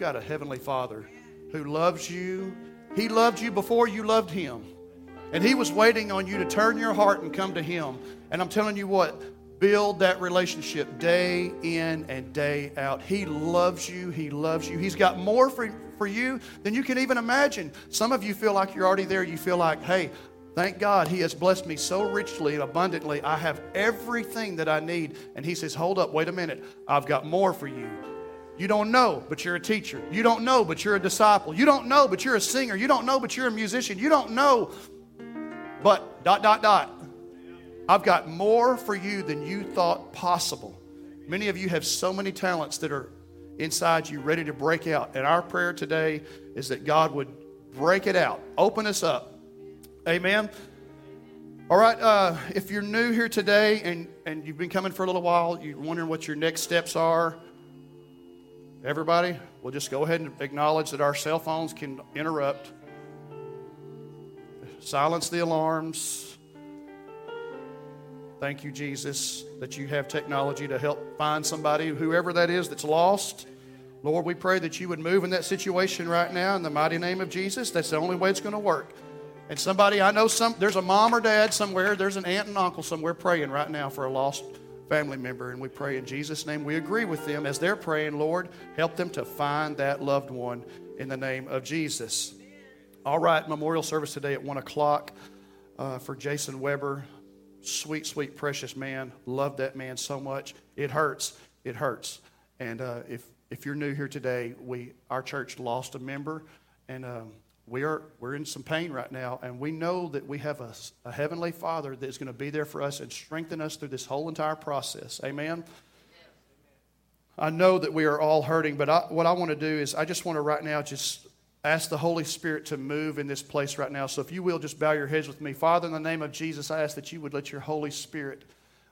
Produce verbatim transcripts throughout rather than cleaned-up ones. got a heavenly Father who loves you. He loved you before you loved Him. And He was waiting on you to turn your heart and come to Him. And I'm telling you what, build that relationship day in and day out. He loves you. He loves you. He's got more for, for you than you can even imagine. Some of you feel like you're already there. You feel like, hey, thank God He has blessed me so richly and abundantly. I have everything that I need. And He says, hold up, wait a minute. I've got more for you. You don't know, but you're a teacher. You don't know, but you're a disciple. You don't know, but you're a singer. You don't know, but you're a musician. You don't know, but dot, dot, dot. I've got more for you than you thought possible. Many of you have so many talents that are inside you ready to break out. And our prayer today is that God would break it out. Open us up. Amen. All right, uh, if you're new here today and, and you've been coming for a little while, you're wondering what your next steps are, everybody, we'll just go ahead and acknowledge that our cell phones can interrupt. Silence the alarms. Thank you, Jesus, that you have technology to help find somebody, whoever that is that's lost. Lord, we pray that you would move in that situation right now in the mighty name of Jesus. That's the only way it's going to work. And somebody, I know some, there's a mom or dad somewhere, there's an aunt and uncle somewhere praying right now for a lost family member, and we pray in Jesus' name. We agree with them as they're praying, Lord, help them to find that loved one in the name of Jesus. All right, memorial service today at one o'clock uh, for Jason Weber. Sweet, sweet, precious man. Love that man so much. It hurts. It hurts. And uh, if if you're new here today, we our church lost a member, and um, we are we're in some pain right now, and we know that we have a, a heavenly Father that is going to be there for us and strengthen us through this whole entire process. Amen. I know that we are all hurting, but I, what I want to do is I just want to right now just ask the Holy Spirit to move in this place right now. So if you will, just bow your heads with me. Father, in the name of Jesus, I ask that you would let your Holy Spirit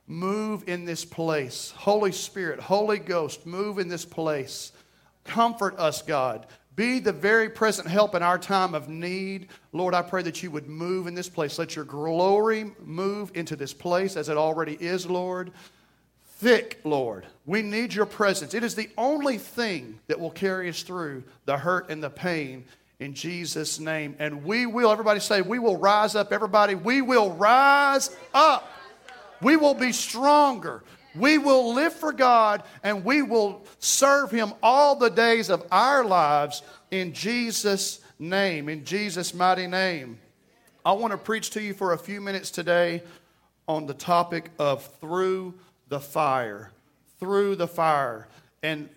move in this place. Holy Spirit, Holy Ghost, move in this place. Comfort us, God. Be the very present help in our time of need. Lord, I pray that you would move in this place. Let your glory move into this place as it already is, Lord. Thick, Lord. We need your presence. It is the only thing that will carry us through the hurt and the pain in Jesus' name. And we will, everybody say, we will rise up. Everybody, we will rise up. We will be stronger. We will live for God, and we will serve Him all the days of our lives in Jesus' name, in Jesus' mighty name. I want to preach to you for a few minutes today on the topic of through the fire, through the fire. And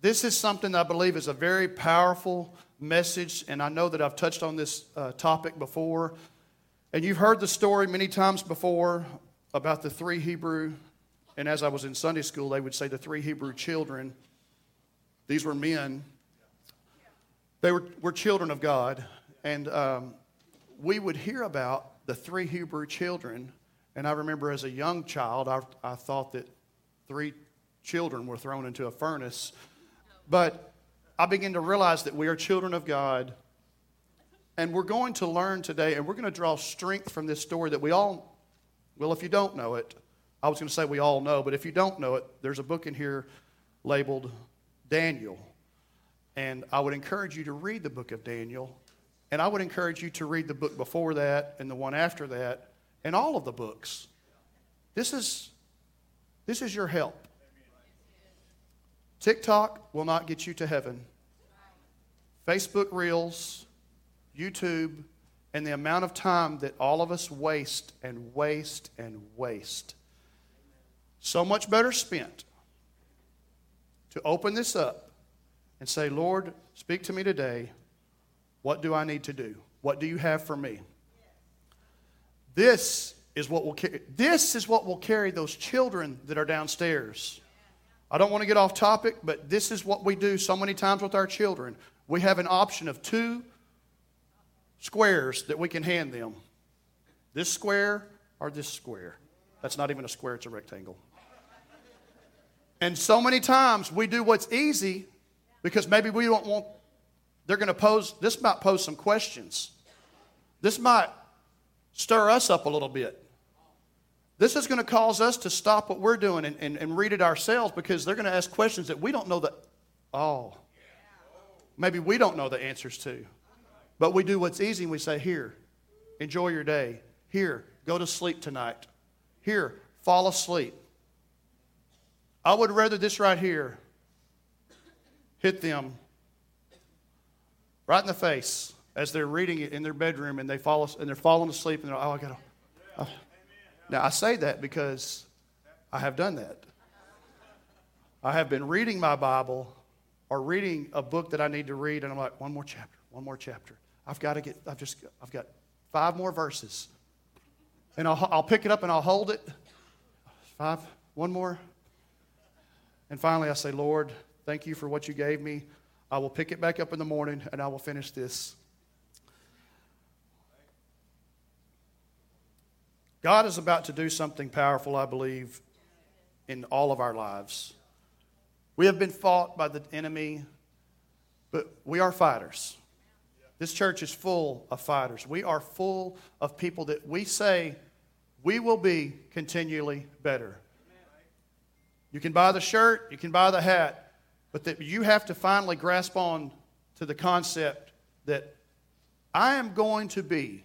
this is something that I believe is a very powerful message, and I know that I've touched on this uh, topic before. And you've heard the story many times before about the three Hebrew And as I was in Sunday school, they would say the three Hebrew children, these were men, they were, were children of God. And um, we would hear about the three Hebrew children. And I remember as a young child, I, I thought that three children were thrown into a furnace. But I began to realize that we are children of God. And we're going to learn today, and we're going to draw strength from this story that we all, well, if you don't know it, I was going to say we all know, but if you don't know it, there's a book in here labeled Daniel. And I would encourage you to read the book of Daniel. And I would encourage you to read the book before that and the one after that and all of the books. This is, this is your help. TikTok will not get you to heaven. Facebook Reels, YouTube, and the amount of time that all of us waste and waste and waste. So much better spent to open this up and say, Lord, speak to me today. What do I need to do? What do you have for me? This is what will carry, this is what will carry those children that are downstairs. I don't want to get off topic, but this is what we do so many times with our children. We have an option of two squares that we can hand them. This square or this square. That's not even a square, it's a rectangle. And so many times we do what's easy because maybe we don't want, they're going to pose, this might pose some questions. This might stir us up a little bit. This is going to cause us to stop what we're doing and, and, and read it ourselves because they're going to ask questions that we don't know the, oh, maybe we don't know the answers to. But we do what's easy and we say, here, enjoy your day. Here, go to sleep tonight. Here, fall asleep. I would rather this right here hit them right in the face as they're reading it in their bedroom and, they fall, and they're falling asleep and they're like, oh, I got to. Oh. Now, I say that because I have done that. I have been reading my Bible or reading a book that I need to read, and I'm like, one more chapter, one more chapter. I've got to get, I've just, I've got five more verses. And I'll, I'll pick it up and I'll hold it. Five, one more. And finally I say, Lord, thank you for what you gave me. I will pick it back up in the morning and I will finish this. God is about to do something powerful, I believe, in all of our lives. We have been fought by the enemy, but we are fighters. This church is full of fighters. We are full of people that we say we will be continually better. You can buy the shirt, you can buy the hat, but that you have to finally grasp on to the concept that I am going to be,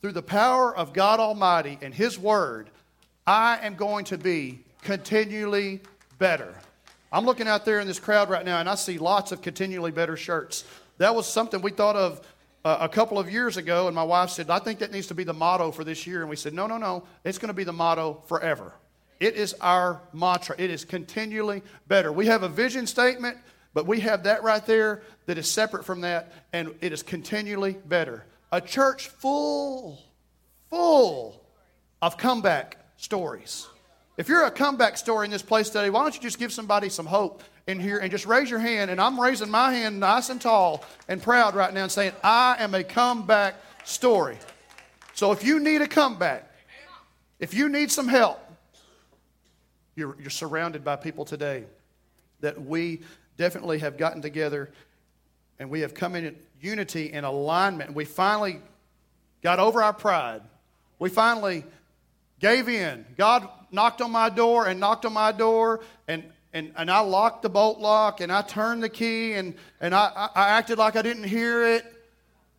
through the power of God Almighty and His Word, I am going to be continually better. I'm looking out there in this crowd right now, and I see lots of continually better shirts. That was something we thought of uh, a couple of years ago, and my wife said, I think that needs to be the motto for this year. And we said, no, no, no, it's going to be the motto forever. It is our mantra. It is continually better. We have a vision statement, but we have that right there that is separate from that, and it is continually better. A church full, full of comeback stories. If you're a comeback story in this place today, why don't you just give somebody some hope in here and just raise your hand. And I'm raising my hand nice and tall and proud right now and saying, I am a comeback story. So if you need a comeback, if you need some help, you're, you're surrounded by people today that we definitely have gotten together and we have come in unity and alignment. We finally got over our pride. We finally gave in. God knocked on my door and knocked on my door and and, and I locked the bolt lock and I turned the key and, and I, I acted like I didn't hear it.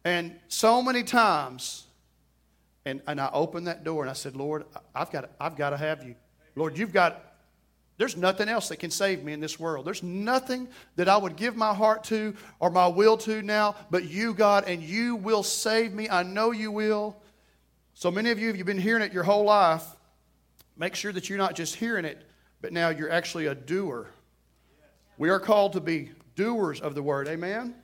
And so many times, and, and I opened that door and I said, Lord, I've got to, I've got to have you. Lord, you've got, there's nothing else that can save me in this world. There's nothing that I would give my heart to or my will to now but you, God, and you will save me. I know you will. So many of you, if you've been hearing it your whole life, make sure that you're not just hearing it, but now you're actually a doer. We are called to be doers of the word. Amen? Amen.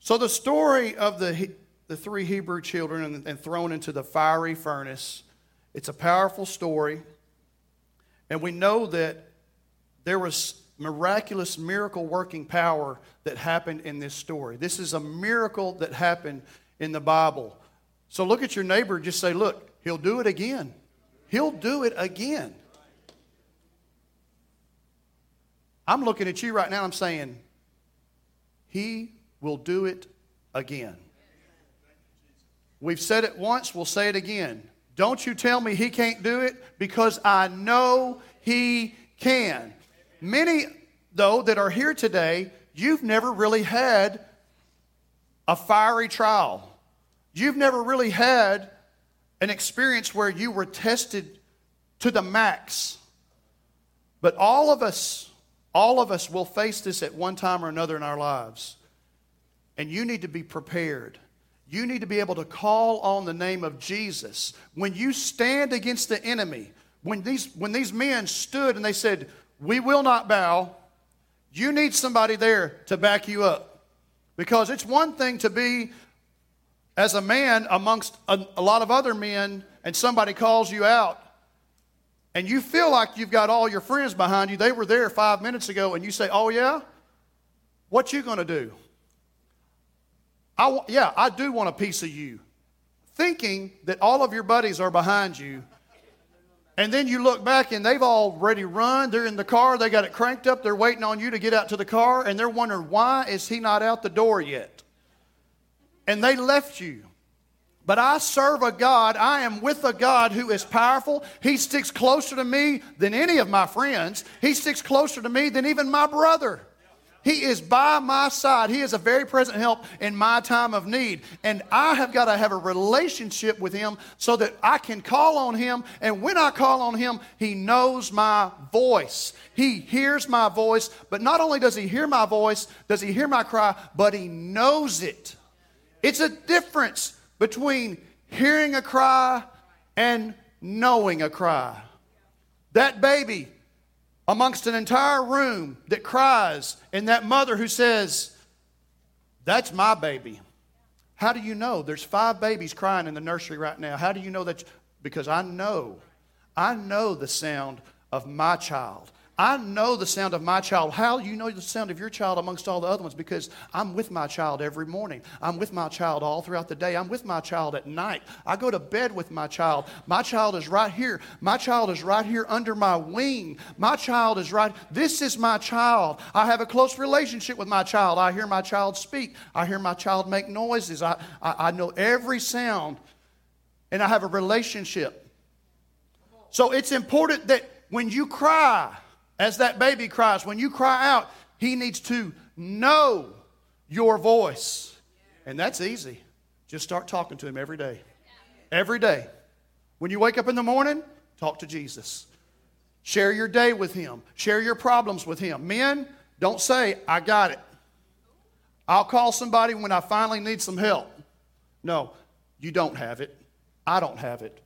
So the story of the, the three Hebrew children and, and thrown into the fiery furnace, it's a powerful story. And we know that there was miraculous, miracle-working power that happened in this story. This is a miracle that happened in the Bible. So look at your neighbor and just say, look, he'll do it again. He'll do it again. I'm looking at you right now, I'm saying, he will do it again. We've said it once, we'll say it again. Don't you tell me he can't do it, because I know he can. Many, though, that are here today, you've never really had a fiery trial. You've never really had an experience where you were tested to the max. But all of us, all of us will face this at one time or another in our lives. And you need to be prepared. You need to be able to call on the name of Jesus. When you stand against the enemy, when these, when these men stood and they said, we will not bow. You need somebody there to back you up. Because it's one thing to be as a man amongst a, a lot of other men and somebody calls you out and you feel like you've got all your friends behind you. They were there five minutes ago and you say, oh yeah? What you going to do? I, yeah, I do want a piece of you. Thinking that all of your buddies are behind you. And then you look back and they've already run. They're in the car. They got it cranked up. They're waiting on you to get out to the car. And they're wondering, why is he not out the door yet? And they left you. But I serve a God, I am with a God who is powerful. He sticks closer to me than any of my friends. He sticks closer to me than even my brother. He is by my side. He is a very present help in my time of need. And I have got to have a relationship with him so that I can call on him. And when I call on him, he knows my voice. He hears my voice. But not only does he hear my voice, does he hear my cry, but he knows it. It's a difference between hearing a cry and knowing a cry. That baby amongst an entire room that cries, and that mother who says, "That's my baby." How do you know? There's five babies crying in the nursery right now. How do you know that? Because I know. I know the sound of my child. I know the sound of my child. How do you know the sound of your child amongst all the other ones? Because I'm with my child every morning. I'm with my child all throughout the day. I'm with my child at night. I go to bed with my child. My child is right here. My child is right here under my wing. My child is right. This is my child. I have a close relationship with my child. I hear my child speak. I hear my child make noises. I, I, I know every sound, and I have a relationship. So it's important that when you cry, as that baby cries, when you cry out, he needs to know your voice. And that's easy. Just start talking to him every day. Every day. When you wake up in the morning, talk to Jesus. Share your day with him. Share your problems with him. Men, don't say, "I got it. I'll call somebody when I finally need some help." No, you don't have it. I don't have it.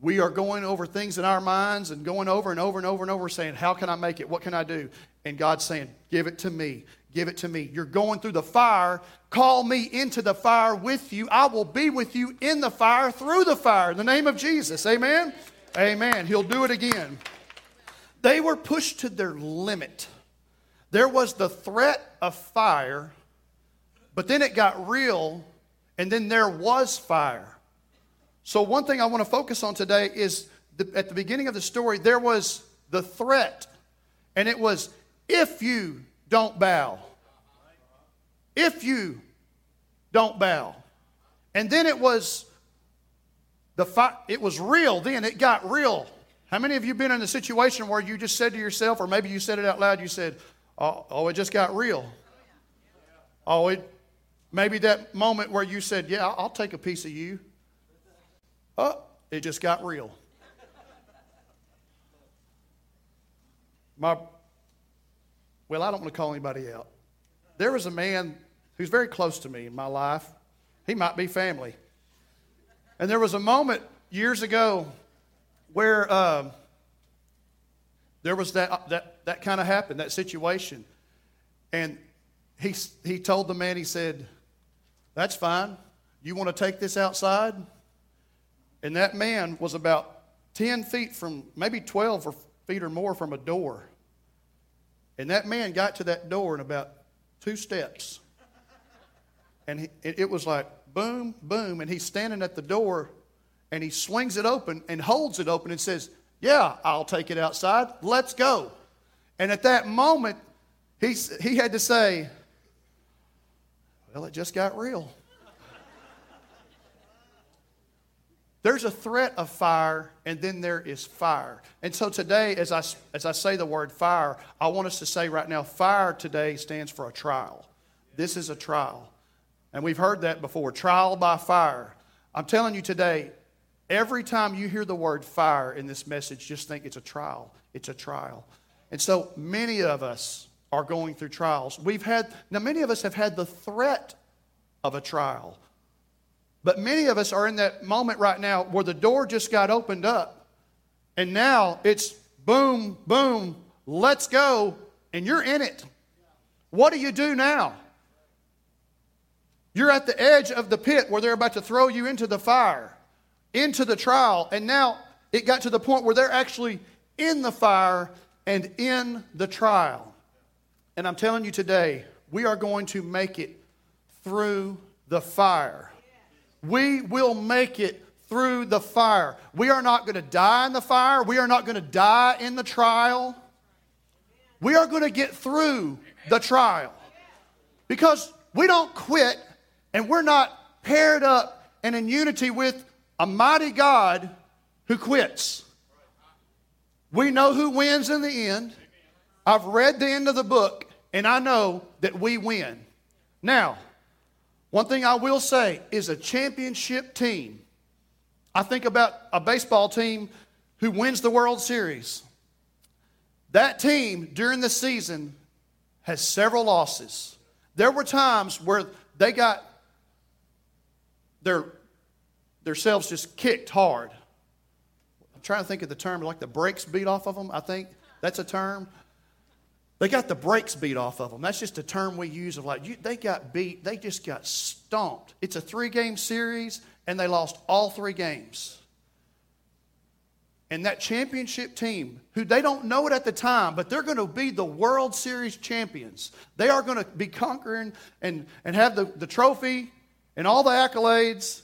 We are going over things in our minds and going over and over and over and over saying, "How can I make it? What can I do?" And God's saying, "Give it to me. Give it to me. You're going through the fire. Call me into the fire with you. I will be with you in the fire, through the fire." In the name of Jesus. Amen? Amen. He'll do it again. They were pushed to their limit. There was the threat of fire, but then it got real, and then there was fire. So one thing I want to focus on today is the, at the beginning of the story, there was the threat. And it was, if you don't bow. If you don't bow. And then it was, the fi- it was real then. It got real. How many of you been in a situation where you just said to yourself, or maybe you said it out loud, you said, oh, oh it just got real. Oh, it maybe that moment where you said, "Yeah, I'll take a piece of you." Oh, it just got real. My, well, I don't want to call anybody out. There was a man who's very close to me in my life. He might be family. And there was a moment years ago where um, there was that that that kind of happened, that situation. And he he told the man, he said, "That's fine. You want to take this outside?" And that man was about ten feet from, maybe twelve feet or more from a door. And that man got to that door in about two steps. And he, it was like boom, boom. And he's standing at the door, and he swings it open and holds it open and says, "Yeah, I'll take it outside. Let's go." And at that moment, he, he had to say, "Well, it just got real." There's a threat of fire, and then there is fire. And so today, as I, as I say the word fire, I want us to say right now, fire today stands for a trial. This is a trial. And we've heard that before, trial by fire. I'm telling you today, every time you hear the word fire in this message, just think it's a trial. It's a trial. And so many of us are going through trials. We've had, now many of us have had the threat of a trial. But many of us are in that moment right now where the door just got opened up, and now it's boom, boom, let's go, and you're in it. What do you do now? You're at the edge of the pit where they're about to throw you into the fire, into the trial, and now it got to the point where they're actually in the fire and in the trial. And I'm telling you today, we are going to make it through the fire. We will make it through the fire. We are not going to die in the fire. We are not going to die in the trial. We are going to get through the trial. Because we don't quit, and we're not paired up and in unity with a mighty God who quits. We know who wins in the end. I've read the end of the book, and I know that we win. Now, one thing I will say is a championship team. I think about a baseball team who wins the World Series. That team, during the season, has several losses. There were times where they got their themselves just kicked hard. I'm trying to think of the term, like the brakes beat off of them, I think. That's a term. They got the brakes beat off of them. That's just a term we use of like, you, they got beat. They just got stomped. It's a three-game series, and they lost all three games. And that championship team, who they don't know it at the time, but they're going to be the World Series champions. They are going to be conquering and, and have the, the trophy and all the accolades.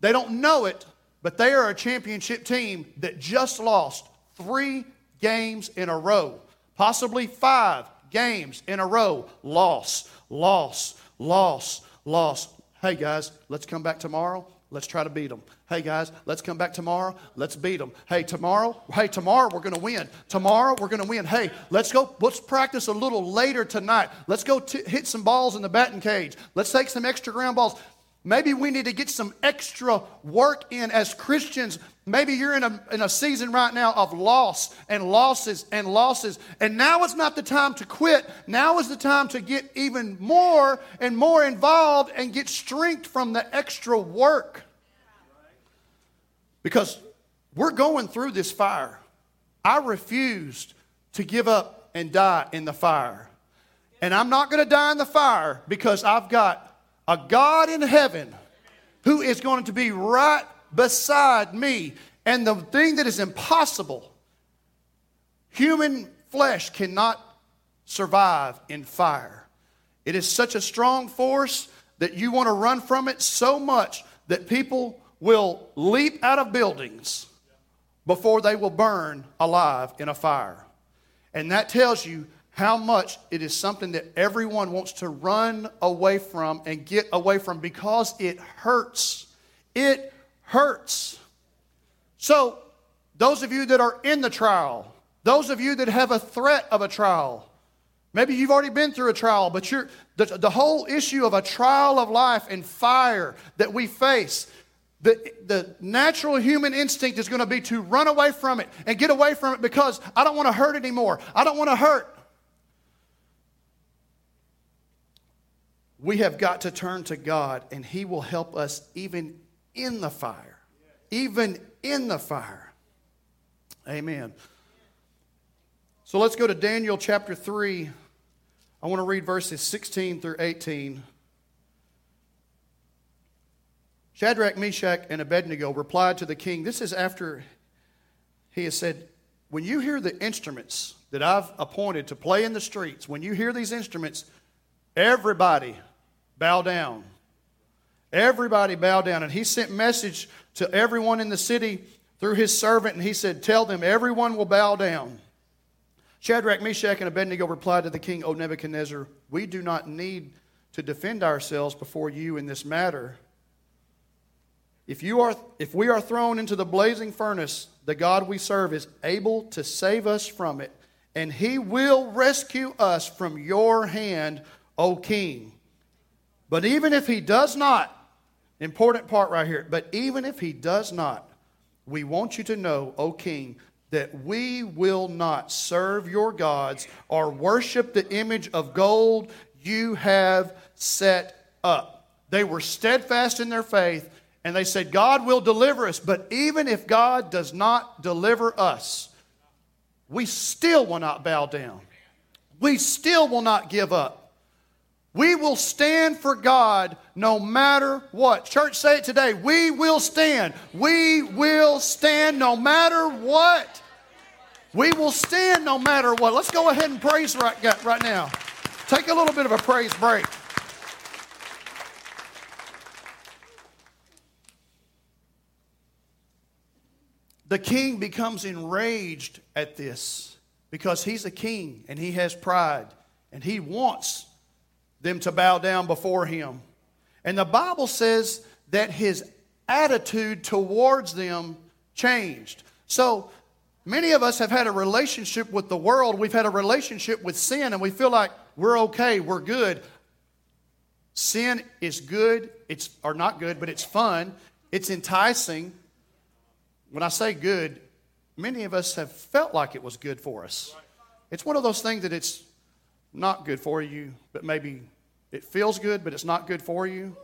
They don't know it, but they are a championship team that just lost three games in a row, possibly five games in a row. Loss, loss, loss, loss. Hey, guys, let's come back tomorrow. Let's try to beat them. Hey, guys, let's come back tomorrow. Let's beat them. Hey, tomorrow, hey, tomorrow we're going to win. Tomorrow we're going to win. Hey, let's go. Let's practice a little later tonight. Let's go t- hit some balls in the batting cage. Let's take some extra ground balls. Maybe we need to get some extra work in as Christians. Maybe you're in a, in a season right now of loss and losses and losses. And now it's not the time to quit. Now is the time to get even more and more involved and get strength from the extra work. Because we're going through this fire. I refused to give up and die in the fire. And I'm not going to die in the fire because I've got a God in heaven who is going to be right beside me. And the thing that is impossible, human flesh cannot survive in fire. It is such a strong force that you want to run from it so much that people will leap out of buildings before they will burn alive in a fire. And that tells you how much it is something that everyone wants to run away from and get away from because it hurts. It hurts. So, those of you that are in the trial, those of you that have a threat of a trial, maybe you've already been through a trial, but you're, the, the whole issue of a trial of life and fire that we face, The, the natural human instinct is going to be to run away from it and get away from it because I don't want to hurt anymore. I don't want to hurt. We have got to turn to God, and He will help us even in the fire. Even in the fire. Amen. So let's go to Daniel chapter three. I want to read verses sixteen through eighteen. Shadrach, Meshach, and Abednego replied to the king. This is after he has said, when you hear the instruments that I've appointed to play in the streets, when you hear these instruments, everybody bow down. Everybody bow down. And he sent message to everyone in the city through his servant, and he said, tell them everyone will bow down. Shadrach, Meshach, and Abednego replied to the king, O Nebuchadnezzar, we do not need to defend ourselves before you in this matter. If you are, if we are thrown into the blazing furnace, the God we serve is able to save us from it, and He will rescue us from your hand, O King. But even if He does not, important part right here, but even if He does not, we want you to know, O King, that we will not serve your gods or worship the image of gold you have set up. They were steadfast in their faith. And they said, God will deliver us. But even if God does not deliver us, we still will not bow down. We still will not give up. We will stand for God no matter what. Church, say it today. We will stand. We will stand no matter what. We will stand no matter what. Let's go ahead and praise right, right now. Take a little bit of a praise break. The king becomes enraged at this because he's a king and he has pride and he wants them to bow down before him. And the Bible says that his attitude towards them changed. So many of us have had a relationship with the world. We've had a relationship with sin, and we feel like we're okay, we're good. Sin is good, it's or not good, but it's fun. It's enticing. When I say good, many of us have felt like it was good for us. It's one of those things that it's not good for you, but maybe it feels good, but it's not good for you.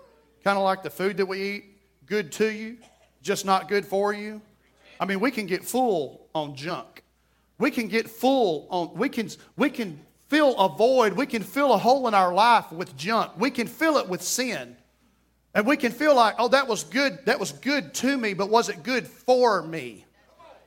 Kind of like the food that we eat, good to you, just not good for you. I mean, we can get full on junk. We can get full on, we can, we can fill a void. We can fill a hole in our life with junk. We can fill it with sin. And we can feel like, oh, that was good. That was good to me, but was it good for me?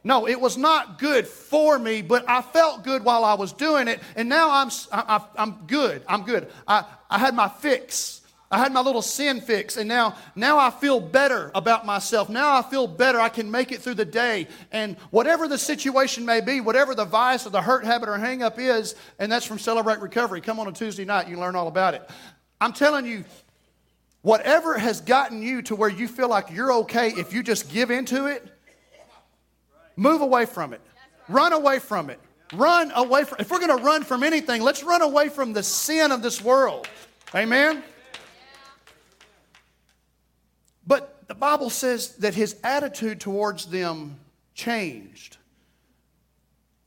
No, it was not good for me, but I felt good while I was doing it, and now I'm I, I, I'm good. I'm good. I, I had my fix. I had my little sin fix, and now now I feel better about myself. Now I feel better. I can make it through the day. And whatever the situation may be, whatever the vice or the hurt, habit, or hang-up is, and that's from Celebrate Recovery. Come on a Tuesday night. You can learn all about it. I'm telling you, whatever has gotten you to where you feel like you're okay if you just give into it, move away from it. Run away from it. Run away from it. If we're going to run from anything, let's run away from the sin of this world. Amen? But the Bible says that his attitude towards them changed.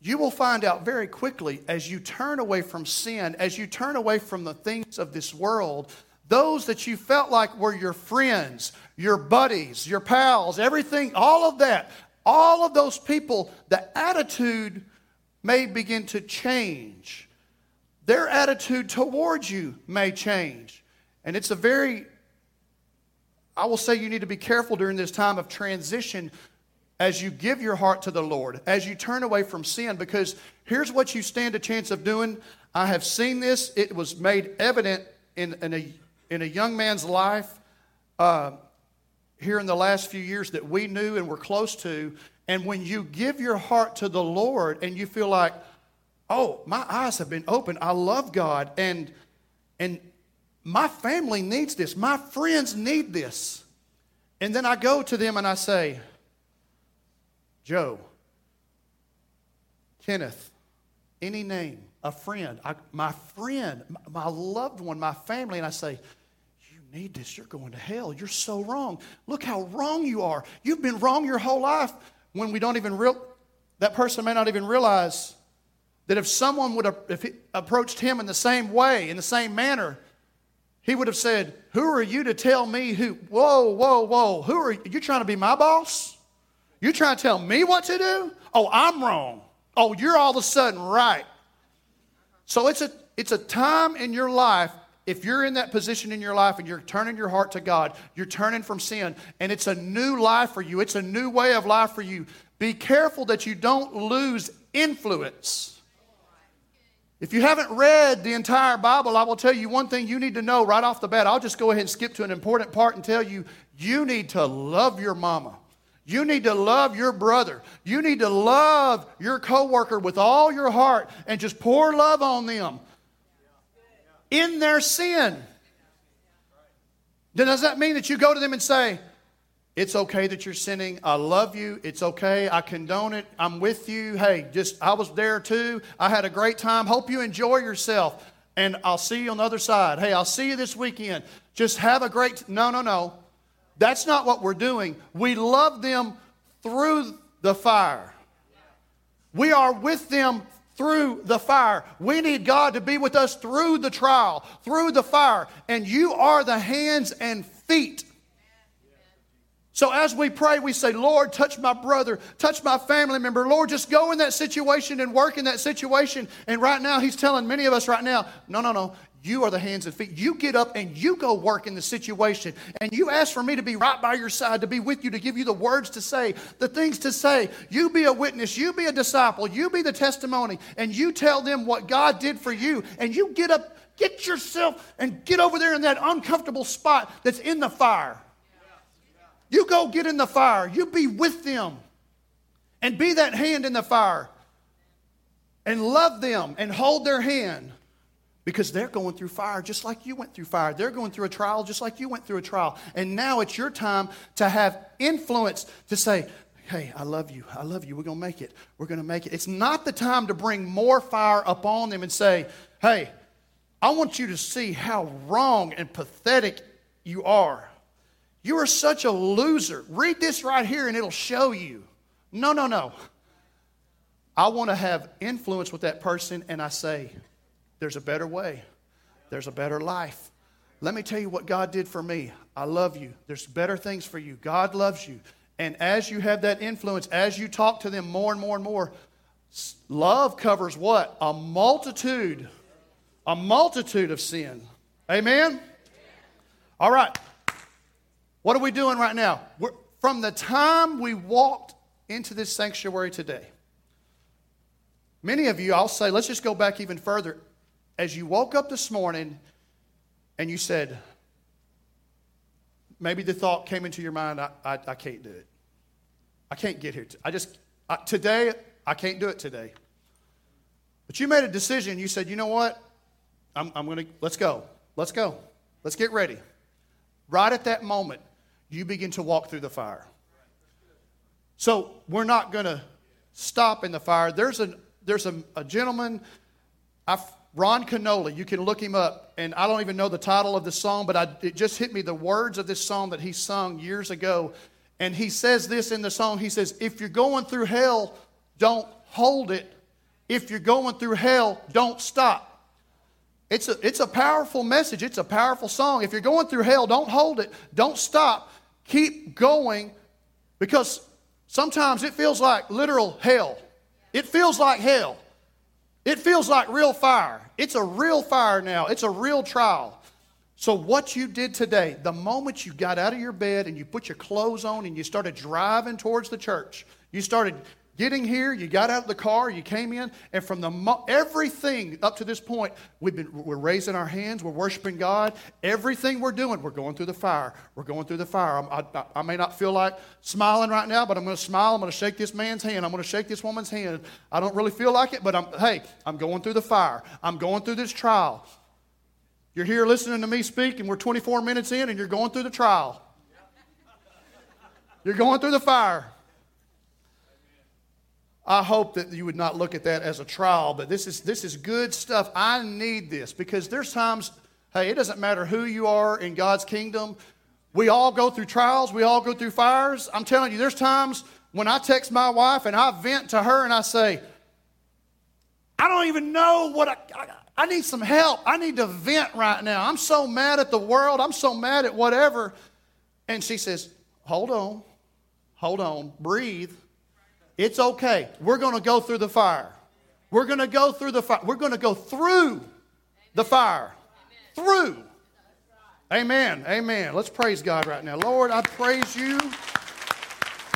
You will find out very quickly as you turn away from sin, as you turn away from the things of this world, those that you felt like were your friends, your buddies, your pals, everything, all of that, all of those people, the attitude may begin to change. Their attitude towards you may change. And it's a very, I will say you need to be careful during this time of transition as you give your heart to the Lord, as you turn away from sin, because here's what you stand a chance of doing. I have seen this. It was made evident in, in, a, in a young man's life, uh, here in the last few years that we knew and were close to. And when you give your heart to the Lord and you feel like, oh, my eyes have been opened. I love God. And, and my family needs this. My friends need this. And then I go to them and I say, Joe, Kenneth, any name, a friend, I, my friend, my loved one, my family. And I say, need this. You're going to hell. You're so wrong. Look how wrong you are. You've been wrong your whole life. When we don't even real, that person may not even realize that if someone would have if he approached him in the same way, in the same manner, he would have said, who are you to tell me who? Whoa, whoa, whoa. Who are you? You're trying to be my boss? You're trying to tell me what to do? Oh, I'm wrong. Oh, you're all of a sudden right. So it's a it's a time in your life. If you're in that position in your life and you're turning your heart to God, you're turning from sin, and it's a new life for you. It's a new way of life for you. Be careful that you don't lose influence. If you haven't read the entire Bible, I will tell you one thing you need to know right off the bat. I'll just go ahead and skip to an important part and tell you, you need to love your mama. You need to love your brother. You need to love your coworker with all your heart and just pour love on them. In their sin. Then does that mean that you go to them and say, it's okay that you're sinning. I love you. It's okay. I condone it. I'm with you. Hey, just I was there too. I had a great time. Hope you enjoy yourself. And I'll see you on the other side. Hey, I'll see you this weekend. Just have a great... T-. No, no, no. That's not what we're doing. We love them through the fire. We are with them through the fire. We need God to be with us through the trial, through the fire. And you are the hands and feet. So as we pray, we say, Lord, touch my brother, touch my family member. Lord, just go in that situation and work in that situation. And right now, he's telling many of us right now, no, no, no. You are the hands and feet. You get up and you go work in the situation. And you ask for me to be right by your side, to be with you, to give you the words to say, the things to say. You be a witness. You be a disciple. You be the testimony. And you tell them what God did for you. And you get up, get yourself, and get over there in that uncomfortable spot that's in the fire. You go get in the fire. You be with them. And be that hand in the fire. And love them and hold their hand. because they're going through fire just like you went through fire. They're going through a trial just like you went through a trial. And now it's your time to have influence to say, hey, I love you. I love you. We're going to make it. We're going to make it. It's not the time to bring more fire upon them and say, hey, I want you to see how wrong and pathetic you are. You are such a loser. Read this right here and it'll show you. No, no, no. I want to have influence with that person, and I say, there's a better way. There's a better life. Let me tell you what God did for me. I love you. There's better things for you. God loves you. And as you have that influence, as you talk to them more and more and more, love covers what? A multitude. A multitude of sin. Amen? All right. What are we doing right now? We're, from the time we walked into this sanctuary today, many of you, I'll say, let's just go back even further. As you woke up this morning and you said, maybe the thought came into your mind, I, I, I can't do it. I can't get here. T- I just, I, today, I can't do it today. But you made a decision. You said, you know what? I'm, I'm going to, let's go. Let's go. Let's get ready. Right at that moment, you begin to walk through the fire. So we're not going to stop in the fire. There's an There's a, a gentleman, I, Ron Canola, you can look him up, and I don't even know the title of the song, but I, it just hit me, the words of this song that he sung years ago, and he says this in the song, he says, if you're going through hell, don't hold it. If you're going through hell, don't stop. It's a, it's a powerful message. It's a powerful song. If you're going through hell, don't hold it. Don't stop. Keep going, because sometimes it feels like literal hell. It feels like hell. It feels like real fire. It's a real fire now. It's a real trial. So what you did today, the moment you got out of your bed and you put your clothes on and you started driving towards the church, you started getting here, you got out of the car, you came in, and from the mo- everything up to this point, we've been, we're raising our hands, we're worshiping God. Everything we're doing, we're going through the fire. We're going through the fire. I, I, I may not feel like smiling right now, but I'm going to smile. I'm going to shake this man's hand. I'm going to shake this woman's hand. I don't really feel like it, but I'm, hey, I'm going through the fire. I'm going through this trial. You're here listening to me speak, and we're twenty-four minutes in, and you're going through the trial. You're going through the fire. I hope that you would not look at that as a trial, but this is this is good stuff. I need this, because there's times, hey, it doesn't matter who you are in God's kingdom. We all go through trials. We all go through fires. I'm telling you, there's times when I text my wife and I vent to her and I say, I don't even know what I, I, I need some help. I need to vent right now. I'm so mad at the world. I'm so mad at whatever. And she says, hold on, hold on, breathe. It's okay. We're going to go through the fire. We're going to go through the fire. We're going to go through the fire. Amen. Through. Amen. Amen. Let's praise God right now. Lord, I praise you.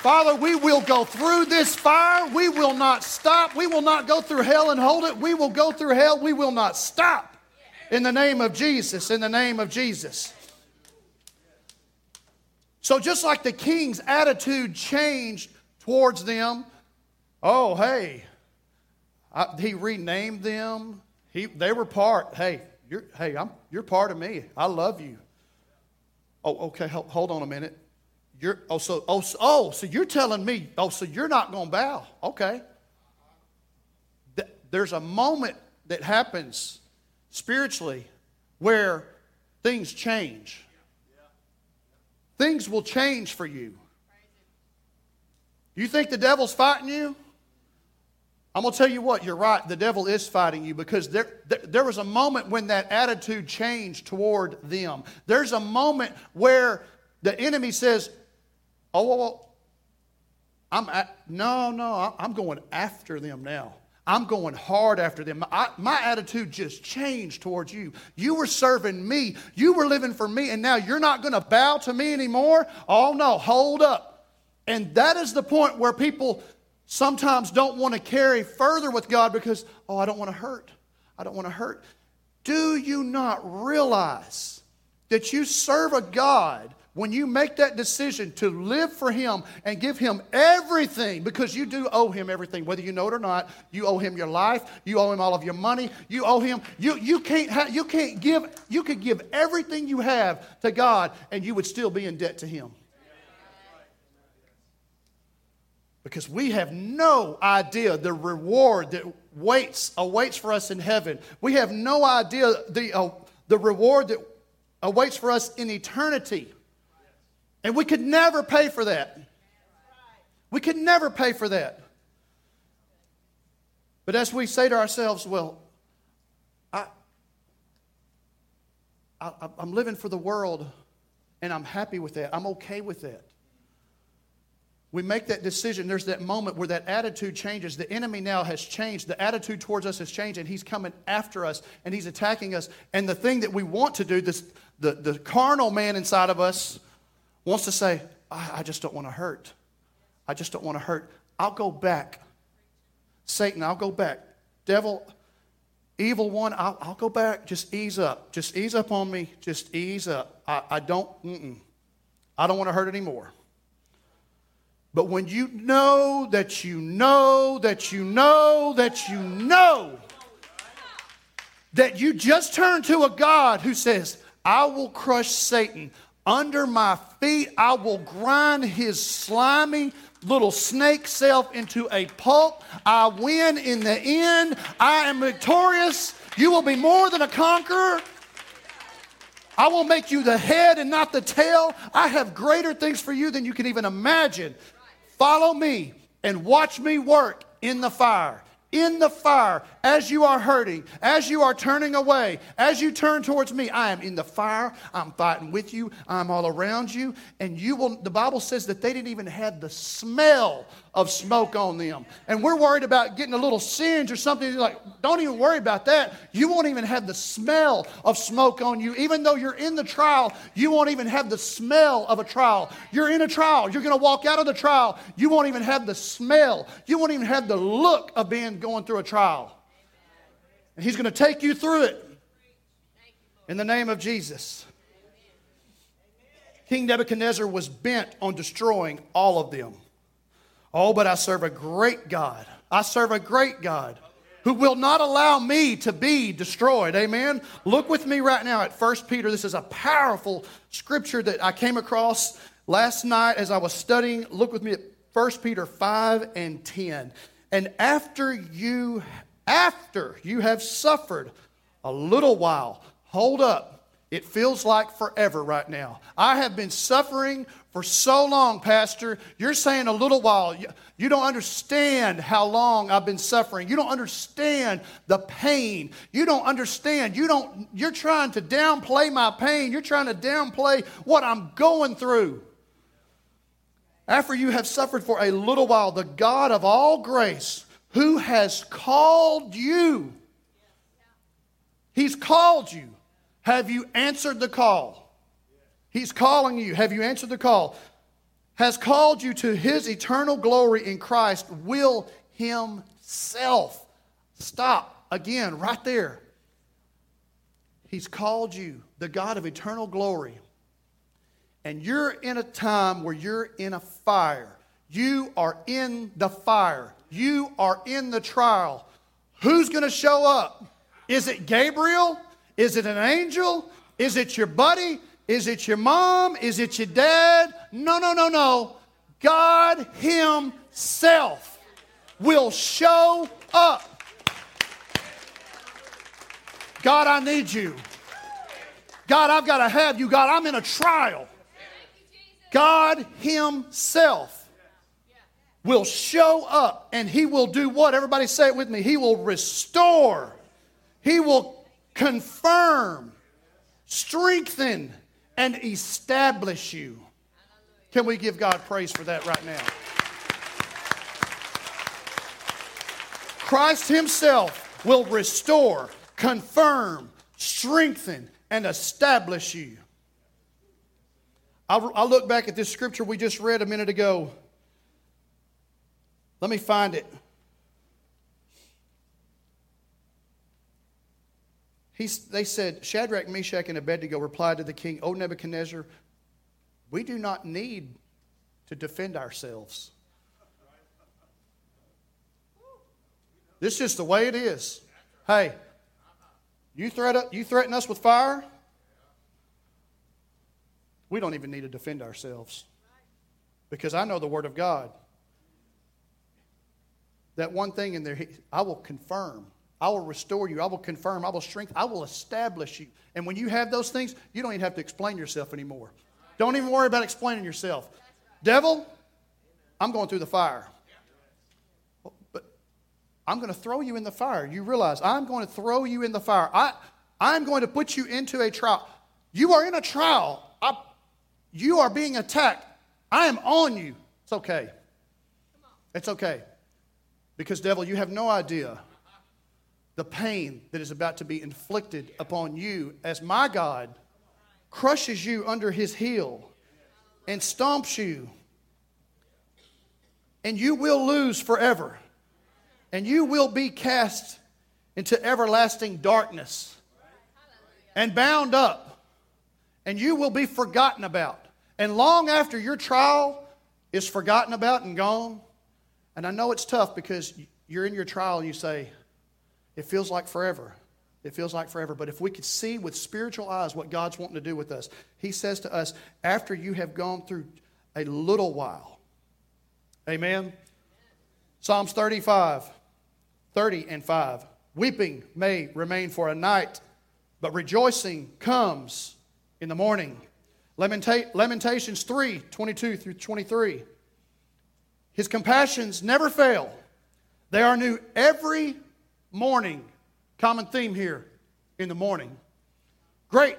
Father, we will go through this fire. We will not stop. We will not go through hell and hold it. We will go through hell. We will not stop. In the name of Jesus. In the name of Jesus. So just like the king's attitude changed towards them, oh, hey, I, he renamed them. He, they were part. Hey, you're, hey, I'm, you're part of me. I love you. Oh, okay. Hold, hold on a minute. You're, oh, so, oh, so, oh, so you're telling me. Oh, so you're not going to bow. Okay. Th- there's a moment that happens spiritually where things change. Things will change for you. You think the devil's fighting you? I'm going to tell you what, you're right. The devil is fighting you, because there, there, there was a moment when that attitude changed toward them. There's a moment where the enemy says, oh, well, I'm at, no, no, I'm going after them now. I'm going hard after them. I, my attitude just changed towards you. You were serving me. You were living for me, and now you're not going to bow to me anymore? Oh, no, hold up. And that is the point where people sometimes don't want to carry further with God, because, oh, I don't want to hurt. I don't want to hurt. Do you not realize that you serve a God When you make that decision to live for Him and give Him everything, because you do owe Him everything, whether you know it or not, you owe Him your life, you owe Him all of your money, you owe Him, you, you can't ha- you can't give, you could give everything you have to God and you would still be in debt to Him. Because we have no idea the reward that waits, awaits for us in heaven. We have no idea the, uh, the reward that awaits for us in eternity. And we could never pay for that. We could never pay for that. But as we say to ourselves, well, I, I, I'm living for the world, and I'm happy with that. I'm okay with that. We make that decision. There's that moment where that attitude changes. The enemy now has changed. The attitude towards us has changed, and he's coming after us, and he's attacking us. And the thing that we want to do, this, the, the carnal man inside of us, wants to say, I, I just don't want to hurt. I just don't want to hurt. I'll go back. Satan, I'll go back. Devil, evil one, I'll, I'll go back. Just ease up. Just ease up on me. Just ease up. I, I don't, mm-mm. I don't want to hurt anymore. But when you know that you know that you know that you know that you just turn to a God who says, I will crush Satan under my feet, I will grind his slimy little snake self into a pulp. I win in the end. I am victorious. You will be more than a conqueror. I will make you the head and not the tail. I have greater things for you than you can even imagine. Follow me and watch me work in the fire. In the fire, as you are hurting, as you are turning away, as you turn towards me, I am in the fire. I'm fighting with you. I'm all around you. And you will, the Bible says that they didn't even have the smell of smoke on them. And we're worried about getting a little singe or something. You're like, don't even worry about that. You won't even have the smell of smoke on you. Even though you're in the trial, you won't even have the smell of a trial. You're in a trial. You're going to walk out of the trial. You won't even have the smell. You won't even have the look of being going through a trial. And He's going to take you through it in the name of Jesus. King Nebuchadnezzar was bent on destroying all of them. Oh, but I serve a great God. I serve a great God who will not allow me to be destroyed. Amen. Look with me right now at First Peter. This is a powerful scripture that I came across last night as I was studying. Look with me at First Peter five and ten. And after you, after you have suffered a little while, hold up. It feels like forever right now. I have been suffering for so long, Pastor. You're saying a little while. You don't understand how long I've been suffering. You don't understand the pain. You don't understand. You don't, you're trying to downplay my pain. You're trying to downplay what I'm going through. After you have suffered for a little while, the God of all grace, who has called you, He's called you. Have you answered the call? He's calling you. Have you answered the call? Has called you to His eternal glory in Christ, will Himself. Stop again right there. He's called you, the God of eternal glory. And you're in a time where you're in a fire. You are in the fire. You are in the trial. Who's going to show up? Is it Gabriel? Is it an angel? Is it your buddy? Is it your mom? Is it your dad? No, no, no, no. God Himself will show up. God, I need you. God, I've got to have you. God, I'm in a trial. God Himself will show up, and He will do what? Everybody say it with me. He will restore. He will confirm, strengthen, and establish you. Can we give God praise for that right now? Christ Himself will restore, confirm, strengthen, and establish you. I look back at this scripture we just read a minute ago. Let me find it. He's, they said, Shadrach, Meshach, and Abednego replied to the king, O Nebuchadnezzar, We do not need to defend ourselves. This is just the way it is. Hey, you threaten, you threaten us with fire? We don't even need to defend ourselves. Because I know the Word of God. That one thing in there, I will confirm. I will restore you. I will confirm. I will strengthen. I will establish you. And when you have those things, you don't even have to explain yourself anymore. Don't even worry about explaining yourself. Devil, I'm going through the fire. I'm going to throw you in the fire. You realize I'm going to throw you in the fire. I, I'm going to put you into a trial. You are in a trial. I, you are being attacked. I am on you. It's okay. It's okay. Because, devil, you have no idea the pain that is about to be inflicted upon you as my God crushes you under his heel and stomps you. And you will lose forever. And you will be cast into everlasting darkness and bound up. And you will be forgotten about. And long after your trial is forgotten about and gone. And I know it's tough because you're in your trial and you say, it feels like forever. It feels like forever. But if we could see with spiritual eyes what God's wanting to do with us. He says to us, after you have gone through a little while. Amen. Psalms thirty-five, thirty and five. Weeping may remain for a night, but rejoicing comes in the morning. Lamenta- Lamentations three, twenty-two through twenty-three. His compassions never fail. They are new every morning. Common theme here in the morning. Great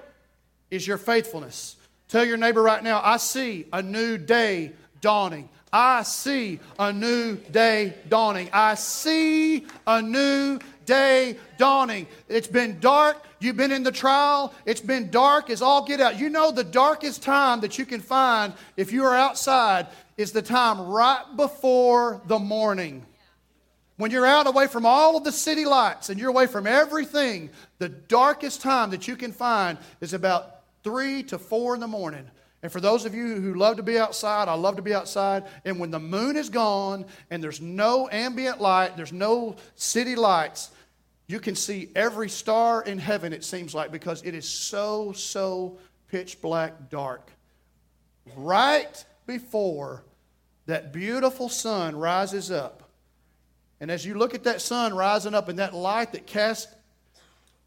is your faithfulness. Tell your neighbor right now, I see a new day dawning. I see a new day dawning. I see a new day dawning. It's been dark. You've been in the trial. It's been dark as all get out. You know the darkest time that you can find if you are outside is the time right before the morning. When you're out away from all of the city lights and you're away from everything, the darkest time that you can find is about three to four in the morning. And for those of you who love to be outside, I love to be outside. And when the moon is gone and there's no ambient light, there's no city lights, you can see every star in heaven, it seems like, because it is so, so pitch black dark. Right before that beautiful sun rises up. And as you look at that sun rising up and that light that casts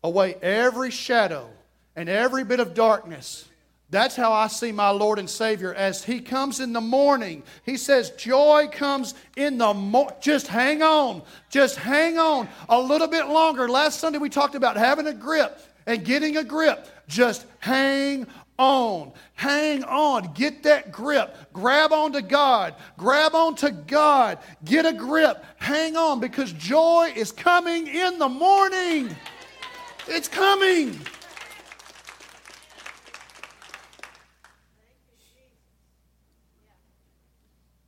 away every shadow and every bit of darkness, that's how I see my Lord and Savior as He comes in the morning. He says, joy comes in the morning. Just hang on. Just hang on a little bit longer. Last Sunday we talked about having a grip and getting a grip. Just hang on. Hang on. Get that grip. Grab onto God. Grab onto God. Get a grip. Hang on because joy is coming in the morning. It's coming.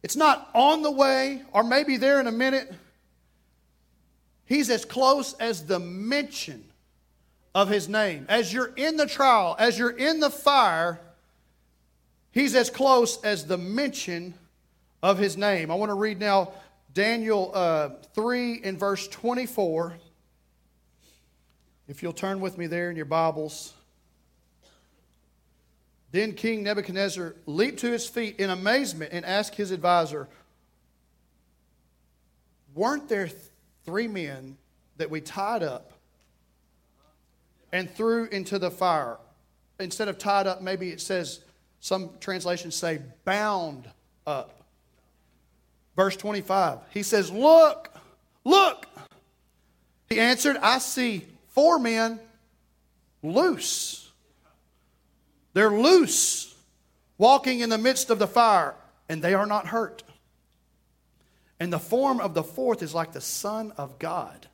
It's not on the way or maybe there in a minute. He's as close as the mention of His name. As you're in the trial, as you're in the fire, He's as close as the mention of His name. I want to read now Daniel uh, three and verse twenty-four. If you'll turn with me there in your Bibles. Then King Nebuchadnezzar leaped to his feet in amazement and asked his advisor, weren't there th- three men that we tied up and threw into the fire? Instead of tied up, maybe it says, some translations say bound up. Verse twenty-five, he says, look, look. He answered, I see four men loose. They're loose, walking in the midst of the fire, and they are not hurt. And the form of the fourth is like the Son of God.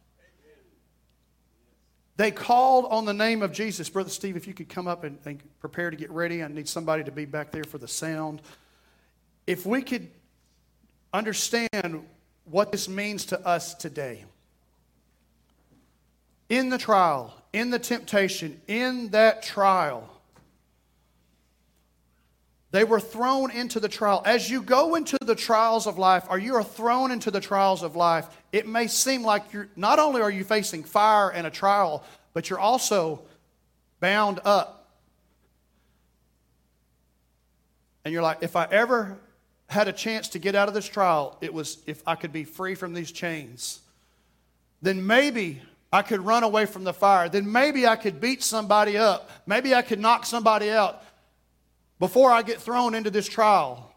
They called on the name of Jesus. Brother Steve, if you could come up and, and prepare to get ready. I need somebody to be back there for the sound. If we could understand what this means to us today. In the trial, in the temptation, in that trial, They were thrown into the trial. As you go into the trials of life, or you are thrown into the trials of life, it may seem like you're not only are you facing fire and a trial, but you're also bound up. And you're like, if I ever had a chance to get out of this trial, it was if I could be free from these chains. Then maybe I could run away from the fire. Then maybe I could beat somebody up. Maybe I could knock somebody out before I get thrown into this trial.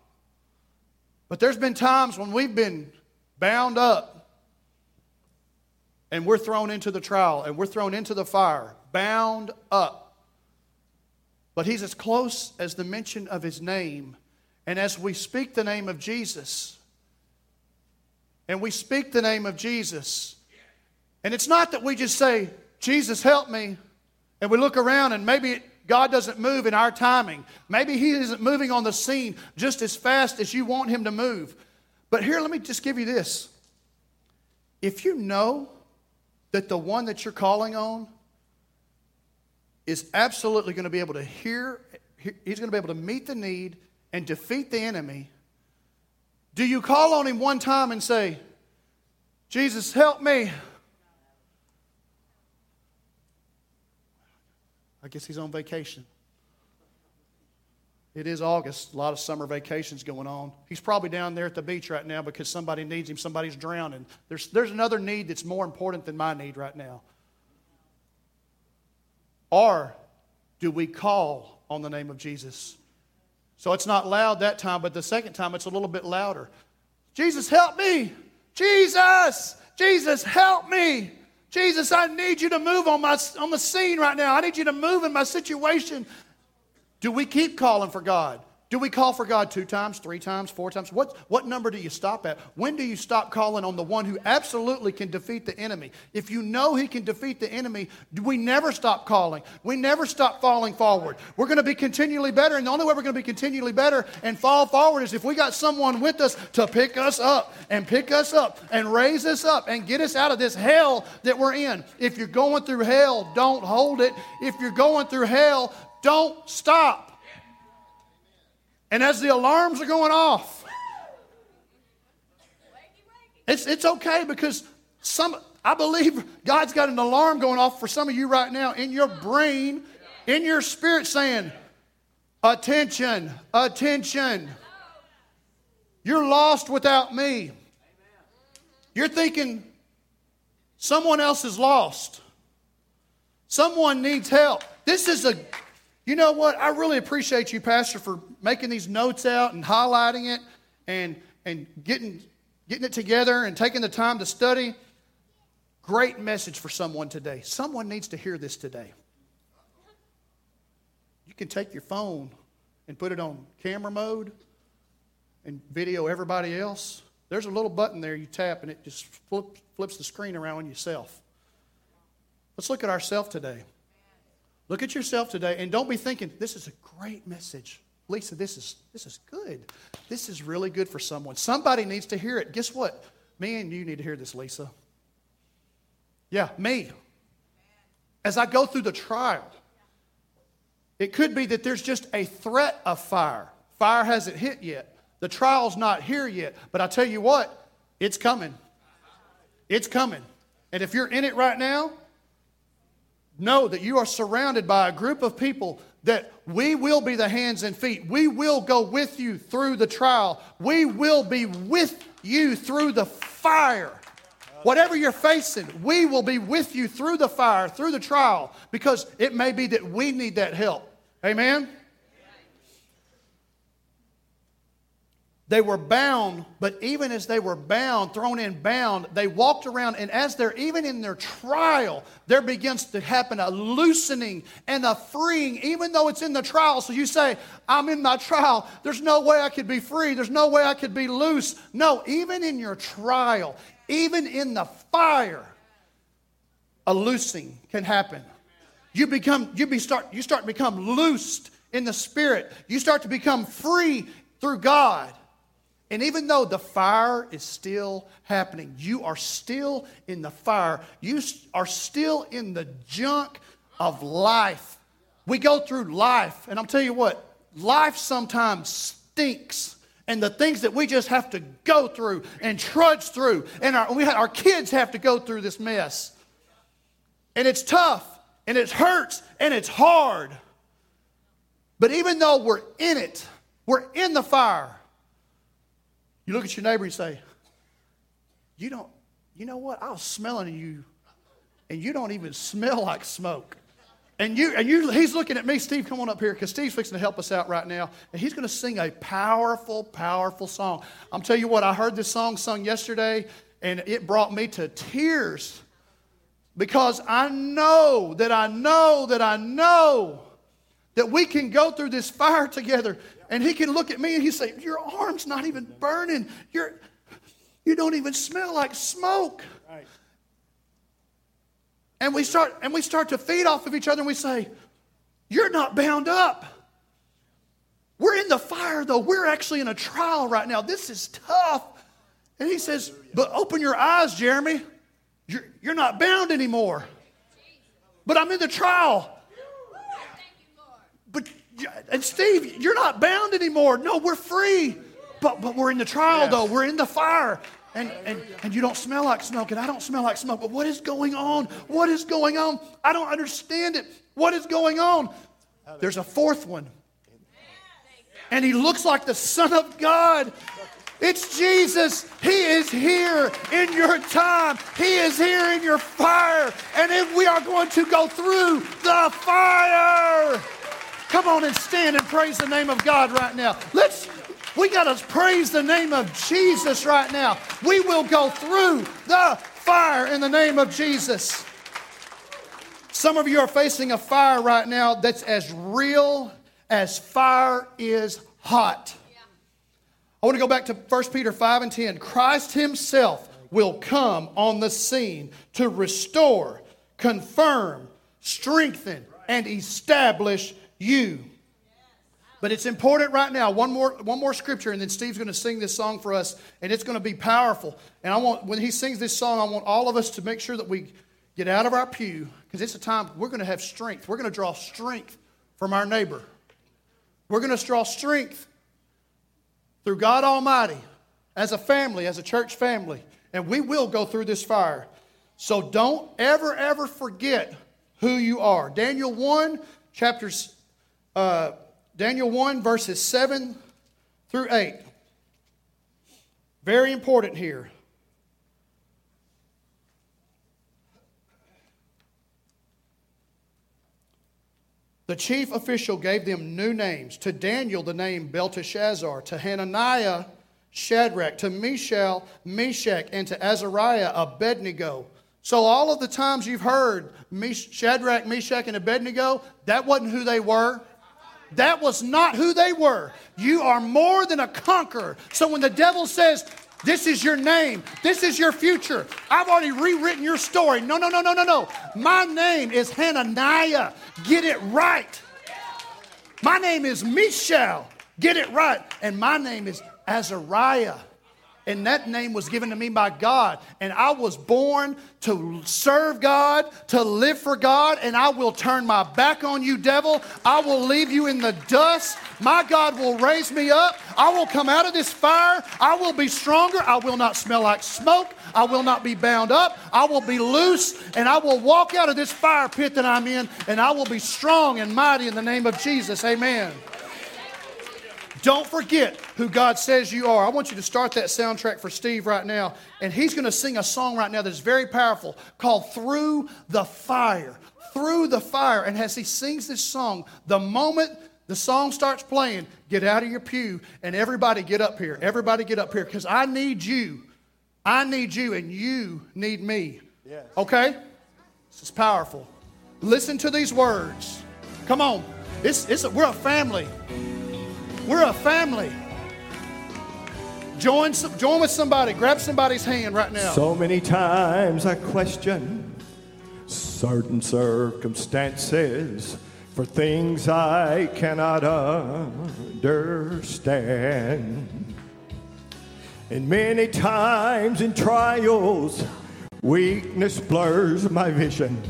But there's been times when we've been bound up and we're thrown into the trial and we're thrown into the fire, bound up. But he's as close as the mention of his name. And as we speak the name of Jesus, and we speak the name of Jesus, and it's not that we just say, Jesus, help me, and we look around and maybe it God doesn't move in our timing. Maybe he isn't moving on the scene just as fast as you want him to move. But here, let me just give you this. If you know that the one that you're calling on is absolutely going to be able to hear, he's going to be able to meet the need and defeat the enemy, do you call on him one time and say, Jesus, help me? I guess he's on vacation. It is August. A lot of summer vacations going on. He's probably down there at the beach right now because somebody needs him. Somebody's drowning. There's, there's another need that's more important than my need right now. Or do we call on the name of Jesus? So it's not loud that time, but the second time it's a little bit louder. Jesus, help me. Jesus, Jesus, help me. Jesus, I need you to move on my on the scene right now. I need you to move in my situation. Do we keep calling for God? Do we call for God two times, three times, four times? What, what number do you stop at? When do you stop calling on the one who absolutely can defeat the enemy? If you know he can defeat the enemy, we never stop calling. We never stop falling forward. We're going to be continually better, and the only way we're going to be continually better and fall forward is if we got someone with us to pick us up and pick us up and raise us up and get us out of this hell that we're in. If you're going through hell, don't hold it. If you're going through hell, don't stop. And as the alarms are going off, it's it's okay because some I believe God's got an alarm going off for some of you right now in your brain, in your spirit saying, attention, attention. You're lost without me. You're thinking someone else is lost. Someone needs help. This is a, you know what? I really appreciate you, Pastor, for making these notes out and highlighting it and and getting getting it together and taking the time to study. Great message for someone today. Someone needs to hear this today. You can take your phone and put it on camera mode and video everybody else. There's a little button there you tap and it just flip, flips the screen around on yourself. Let's look at ourselves today. Look at yourself today and don't be thinking, this is a great message. Lisa, this is this is good. This is really good for someone. Somebody needs to hear it. Guess what? Me and you need to hear this, Lisa. Yeah, me. As I go through the trial, it could be that there's just a threat of fire. Fire hasn't hit yet. The trial's not here yet. But I tell you what, it's coming. It's coming. And if you're in it right now, know that you are surrounded by a group of people that we will be the hands and feet. We will go with you through the trial. We will be with you through the fire. Whatever you're facing, we will be with you through the fire, through the trial, because it may be that we need that help. Amen? They were bound, but even as they were bound, thrown in bound, they walked around, and as they're even in their trial, there begins to happen a loosening and a freeing, even though it's in the trial. So you say, I'm in my trial. There's no way I could be free. There's no way I could be loose. No, even in your trial, even in the fire, a loosing can happen. You become, you be start, you start to become loosed in the spirit. You start to become free through God. And even though the fire is still happening, you are still in the fire. You are still in the junk of life. We go through life. And I'll tell you what, life sometimes stinks. And the things that we just have to go through and trudge through. And our, we, our kids have to go through this mess. And it's tough. And it hurts. And it's hard. But even though we're in it, we're in the fire. You look at your neighbor and say, you don't, you know what? I was smelling you. And you don't even smell like smoke. And you, and you, he's looking at me, Steve, come on up here, because Steve's fixing to help us out right now. And he's going to sing a powerful, powerful song. I'm telling you what, I heard this song sung yesterday, and it brought me to tears. Because I know that I know that I know that we can go through this fire together. And he can look at me and he say, your arm's not even burning. You're, you don't even smell like smoke. Right. And we start and we start to feed off of each other and we say, you're not bound up. We're in the fire though. We're actually in a trial right now. This is tough. And he says, but open your eyes, Jeremy. You're, you're not bound anymore. But I'm in the trial. But and Steve, you're not bound anymore. No, we're free. But but we're in the trial yes. though. We're in the fire. And, and and you don't smell like smoke, and I don't smell like smoke. But what is going on? What is going on? I don't understand it. What is going on? There's a fourth one. And he looks like the Son of God. It's Jesus. He is here in your time. He is here in your fire. And if we are going to go through the fire. Come on and stand and praise the name of God right now. Let's... We got to praise the name of Jesus right now. We will go through the fire in the name of Jesus. Some of you are facing a fire right now that's as real as fire is hot. I want to go back to First Peter five and ten. Christ himself will come on the scene to restore, confirm, strengthen, and establish you. But it's important right now, one more one more scripture, and then Steve's going to sing this song for us, and it's going to be powerful. And I want, when he sings this song, I want all of us to make sure that we get out of our pew, because it's a time we're going to have strength. We're going to draw strength from our neighbor. We're going to draw strength through God Almighty, as a family, as a church family. And we will go through this fire. So don't ever, ever forget who you are. Daniel one, chapters... Uh, Daniel one, verses seven through eight. Very important here. The chief official gave them new names. To Daniel, the name Belteshazzar. To Hananiah, Shadrach. To Mishael, Meshach. And to Azariah, Abednego. So all of the times you've heard Shadrach, Meshach, and Abednego, that wasn't who they were. That was not who they were. You are more than a conqueror. So when the devil says, this is your name, this is your future, I've already rewritten your story. No, no, no, no, no, no. My name is Hananiah. Get it right. My name is Mishael. Get it right. And my name is Azariah. And that name was given to me by God. And I was born to serve God, to live for God. And I will turn my back on you, devil. I will leave you in the dust. My God will raise me up. I will come out of this fire. I will be stronger. I will not smell like smoke. I will not be bound up. I will be loose. And I will walk out of this fire pit that I'm in. And I will be strong and mighty in the name of Jesus. Amen. Don't forget who God says you are. I want you to start that soundtrack for Steve right now. And he's going to sing a song right now that's very powerful called Through the Fire. Through the Fire. And as he sings this song, the moment the song starts playing, get out of your pew and everybody get up here. Everybody get up here because I need you. I need you and you need me. Yes. Okay? This is powerful. Listen to these words. Come on. It's, it's a, we're a family. We're a family. Join, join with somebody. Grab somebody's hand right now. So many times I question certain circumstances for things I cannot understand. And many times in trials, weakness blurs my vision,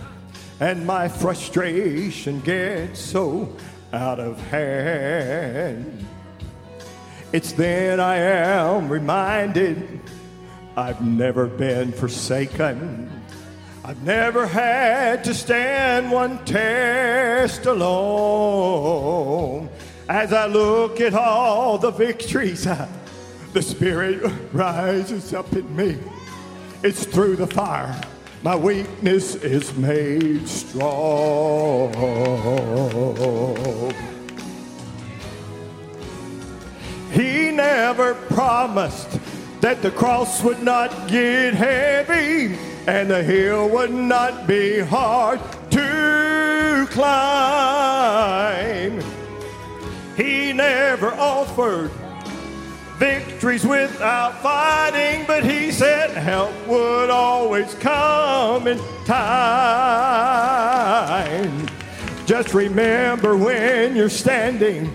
and my frustration gets so out of hand. It's then I am reminded I've never been forsaken. I've never had to stand one test alone. As I look at all the victories, the Spirit rises up in me. It's through the fire my weakness is made strong. He never promised that the cross would not get heavy and the hill would not be hard to climb. He never offered victories without fighting, but he said help would always come in time. Just remember when you're standing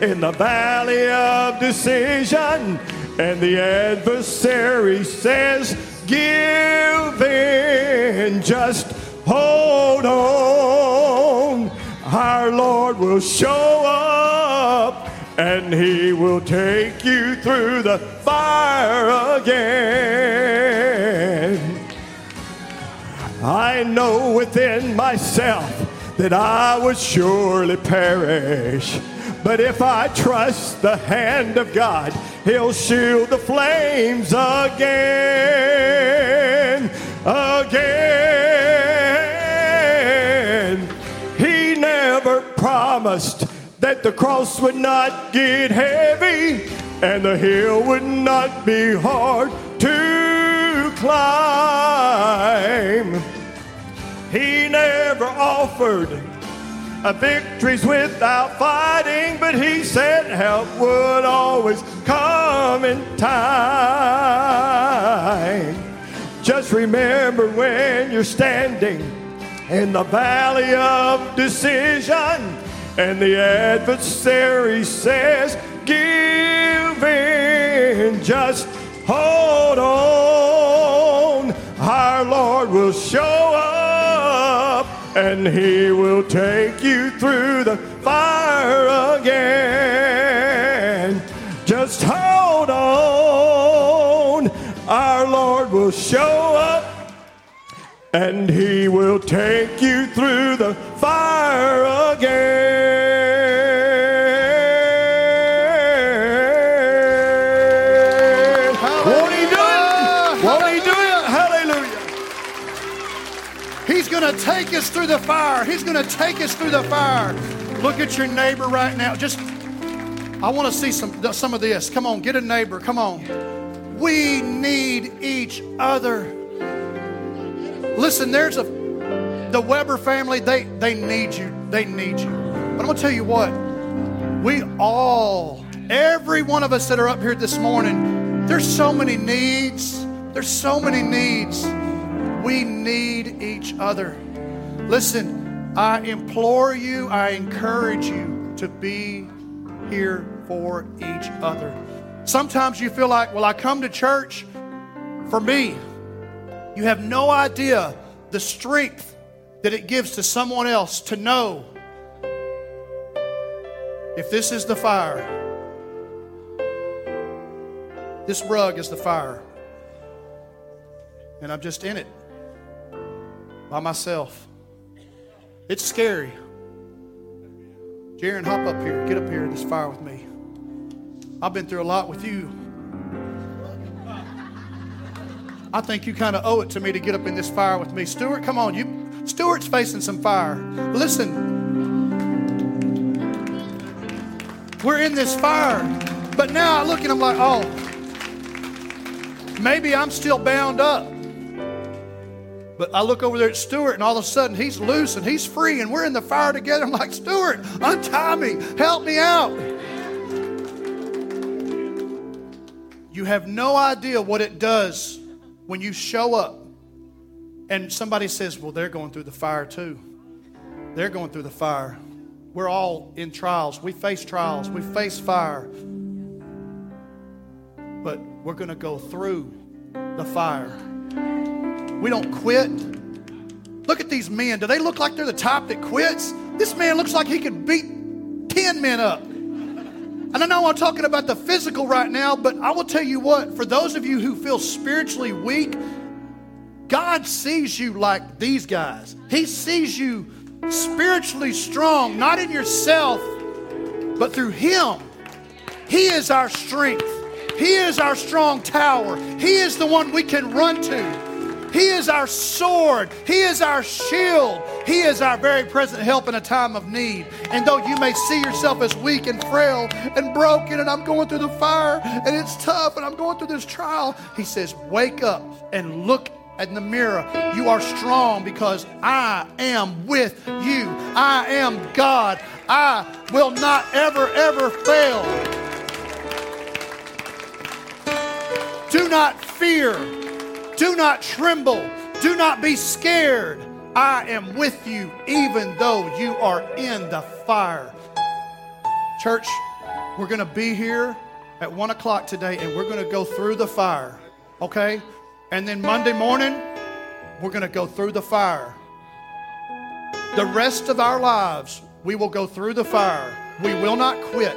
in the valley of decision and the adversary says give in, just hold on. Our Lord will show up and he will take you through the fire again. I know within myself that I would surely perish, but if I trust the hand of God, he'll shield the flames again, again. He never promised that the cross would not get heavy and the hill would not be hard to climb. He never offered a victories without fighting, but he said help would always come in time. Just remember when you're standing in the valley of decision and the adversary says give in, just hold on. Our Lord will show up and he will take you through the fire again. Just hold on. Our Lord will show up and he will take you through the fire again. Take us through the fire. He's going to take us through the fire. Look at your neighbor right now. Just, I want to see some, some of this. Come on, get a neighbor. Come on. We need each other. Listen, there's a, the Weber family, they, they need you. They need you. But I'm going to tell you what, we all, every one of us that are up here this morning, there's so many needs. There's so many needs. We need each other. Listen, I implore you, I encourage you to be here for each other. Sometimes you feel like, well, I come to church for me. You have no idea the strength that it gives to someone else to know if this is the fire. This rug is the fire. And I'm just in it by myself. It's scary. Jaron, hop up here. Get up here in this fire with me. I've been through a lot with you. I think you kind of owe it to me to get up in this fire with me. Stuart, come on. You, Stuart's facing some fire. Listen, we're in this fire. But now I look and I'm like, oh, maybe I'm still bound up. But I look over there at Stuart, and all of a sudden, he's loose, and he's free, and we're in the fire together. I'm like, Stuart, untie me. Help me out. You have no idea what it does when you show up, and somebody says, well, they're going through the fire too. They're going through the fire. We're all in trials. We face trials. We face fire. But we're going to go through the fire. We don't quit. Look at these men. Do they look like they're the type that quits? This man looks like he could beat ten men up. And I know I'm talking about the physical right now, but I will tell you what, for those of you who feel spiritually weak, God sees you like these guys. He sees you spiritually strong, not in yourself, but through Him. He is our strength. He is our strong tower. He is the one we can run to. He is our sword. He is our shield. He is our very present help in a time of need. And though you may see yourself as weak and frail and broken, and I'm going through the fire and it's tough and I'm going through this trial, He says, wake up and look in the mirror. You are strong because I am with you. I am God. I will not ever, ever fail. Do not fear. Do not tremble. Do not be scared. I am with you even though you are in the fire. Church, we're going to be here at one o'clock today, and we're going to go through the fire, okay? And then Monday morning, we're going to go through the fire. The rest of our lives, we will go through the fire. We will not quit.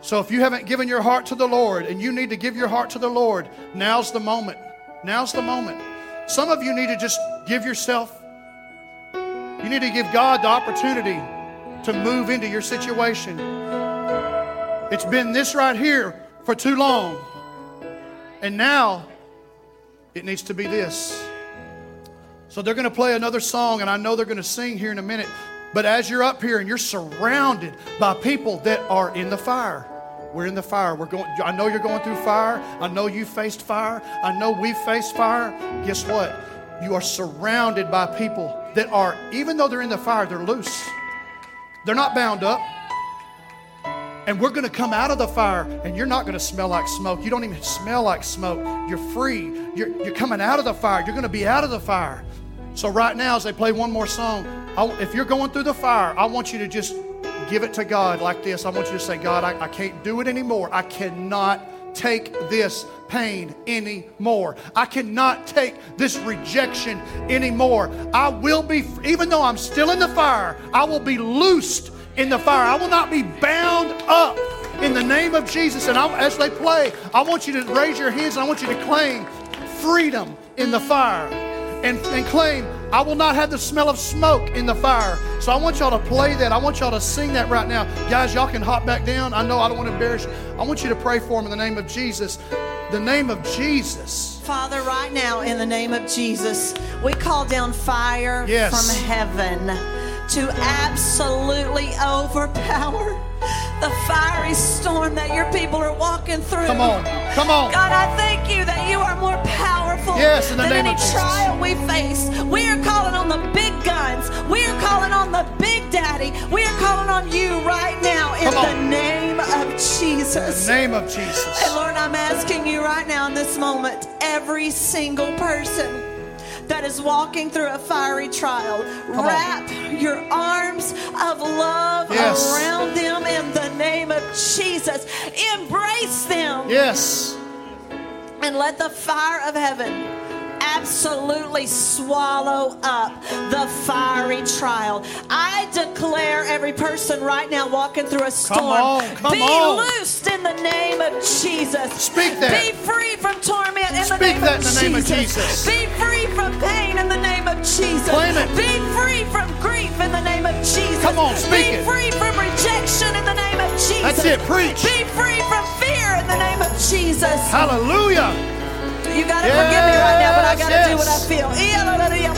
So if you haven't given your heart to the Lord, and you need to give your heart to the Lord, now's the moment. Now's the moment. Some of you need to just give yourself. You need to give God the opportunity to move into your situation. It's been this right here for too long. And now it needs to be this. So they're going to play another song, and I know they're going to sing here in a minute. But as you're up here and you're surrounded by people that are in the fire, we're in the fire. We're going. I know you're going through fire. I know you faced fire. I know we faced fire. Guess what? You are surrounded by people that are, even though they're in the fire, they're loose. They're not bound up. And we're going to come out of the fire, and you're not going to smell like smoke. You don't even smell like smoke. You're free. You're, you're coming out of the fire. You're going to be out of the fire. So right now, as they play one more song, I, if you're going through the fire, I want you to just give it to God like this. I want you to say, God, I, I can't do it anymore. I cannot take this pain anymore. I cannot take this rejection anymore. I will be, even though I'm still in the fire, I will be loosed in the fire. I will not be bound up in the name of Jesus. And I, as they play, I want you to raise your hands, and I want you to claim freedom in the fire. And, and claim, I will not have the smell of smoke in the fire. So I want y'all to play that. I want y'all to sing that right now. Guys, y'all can hop back down. I know I don't want to embarrass you. I want you to pray for him in the name of Jesus. The name of Jesus. Father, right now, in the name of Jesus, we call down fire yes. from heaven to absolutely overpower the fiery storm that your people are walking through. Come on, come on. God, I thank you that you are more powerful yes, in the than name any of trial we face. We are calling on the big guns. We are calling on the big daddy. We are calling on you right now in the name of Jesus. In the name of Jesus. And Lord, I'm asking you right now in this moment, every single person that is walking through a fiery trial, Come wrap on. your arms of love yes. around them in the name of Jesus. Embrace them. Yes. And let the fire of heaven absolutely swallow up the fiery trial. I declare every person right now walking through a storm, come on, come be on. loosed in the name of Jesus. Speak that. Be free from torment in the, name of, in the name of Jesus. Be free from pain in the name of Jesus. Claim it. Be free from grief in the name of Jesus. Come on, speak it. Be free it. from rejection in the name of Jesus. That's it, preach. Be free from fear in the name of Jesus. Hallelujah. You got to yes, forgive me right now, but I got to yes. do what I feel.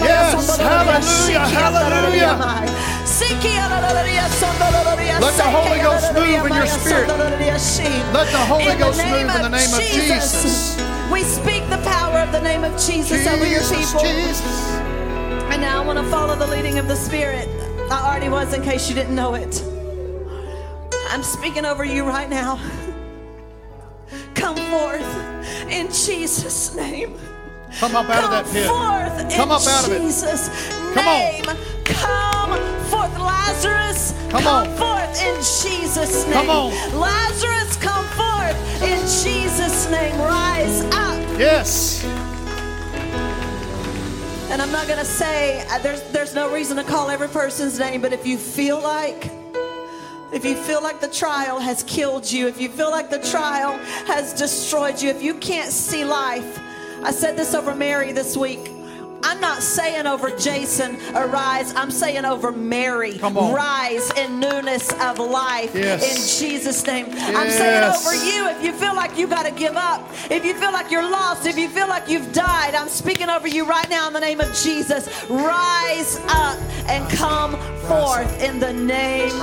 Yes, hallelujah, hallelujah. Let the Holy Ghost move in your spirit. Let the Holy Ghost move in the name of Jesus. We speak the power of the name of Jesus over your people. And now I want to follow the leading of the Spirit. I already was, in case you didn't know it. I'm speaking over you right now. Come forth in Jesus' name. Come up out Come of that pit. Forth Come in up out Jesus' of it. Come name. On. Come forth, Lazarus. Come, Come on. forth in Jesus' name. Come on. Lazarus, come forth in Jesus' name. Rise up. Yes. And I'm not going to say, there's, there's no reason to call every person's name, but if you feel like If you feel like the trial has killed you, if you feel like the trial has destroyed you, if you can't see life, I said this over Mary this week. I'm not saying over Jason, arise. I'm saying over Mary, rise in newness of life, yes. In Jesus' name. Yes. I'm saying over you, if you feel like you got to give up, if you feel like you're lost, if you feel like you've died, I'm speaking over you right now in the name of Jesus. Rise up and come forth in the name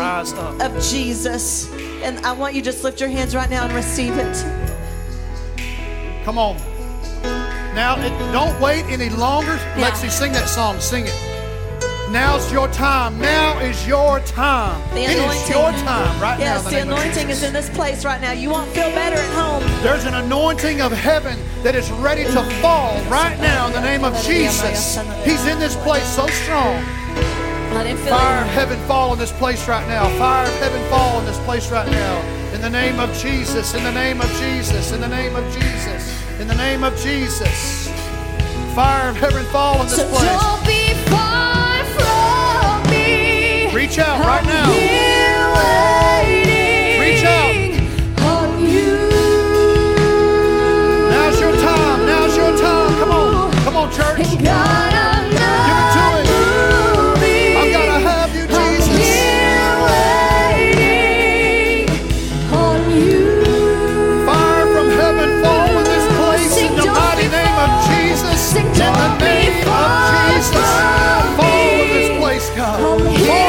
of Jesus. And I want you to just lift your hands right now and receive it. Come on. Now, it, don't wait any longer. Yeah. Lexi, sing that song. Sing it. Now's your time. Now is your time. The anointing. It is your time right yes, now. Yes, the anointing is in this place right now. You won't feel better at home. There's an anointing of heaven that is ready to fall right now in the name of Jesus. He's in this place so strong. Fire of heaven fall in this place right now. Fire of heaven fall in this place right now. In the name of Jesus. In the name of Jesus. In the name of Jesus. In the name of Jesus, fire of heaven fall in this place. So don't be far from me. Reach out right now. Reach out. On you. Now's your time. Now's your time. Come on. Come on, church. God, I'm not Give it to it. I've got to have you, Jesus. I'm here waiting on you. In the name of Jesus, fall in this place, God.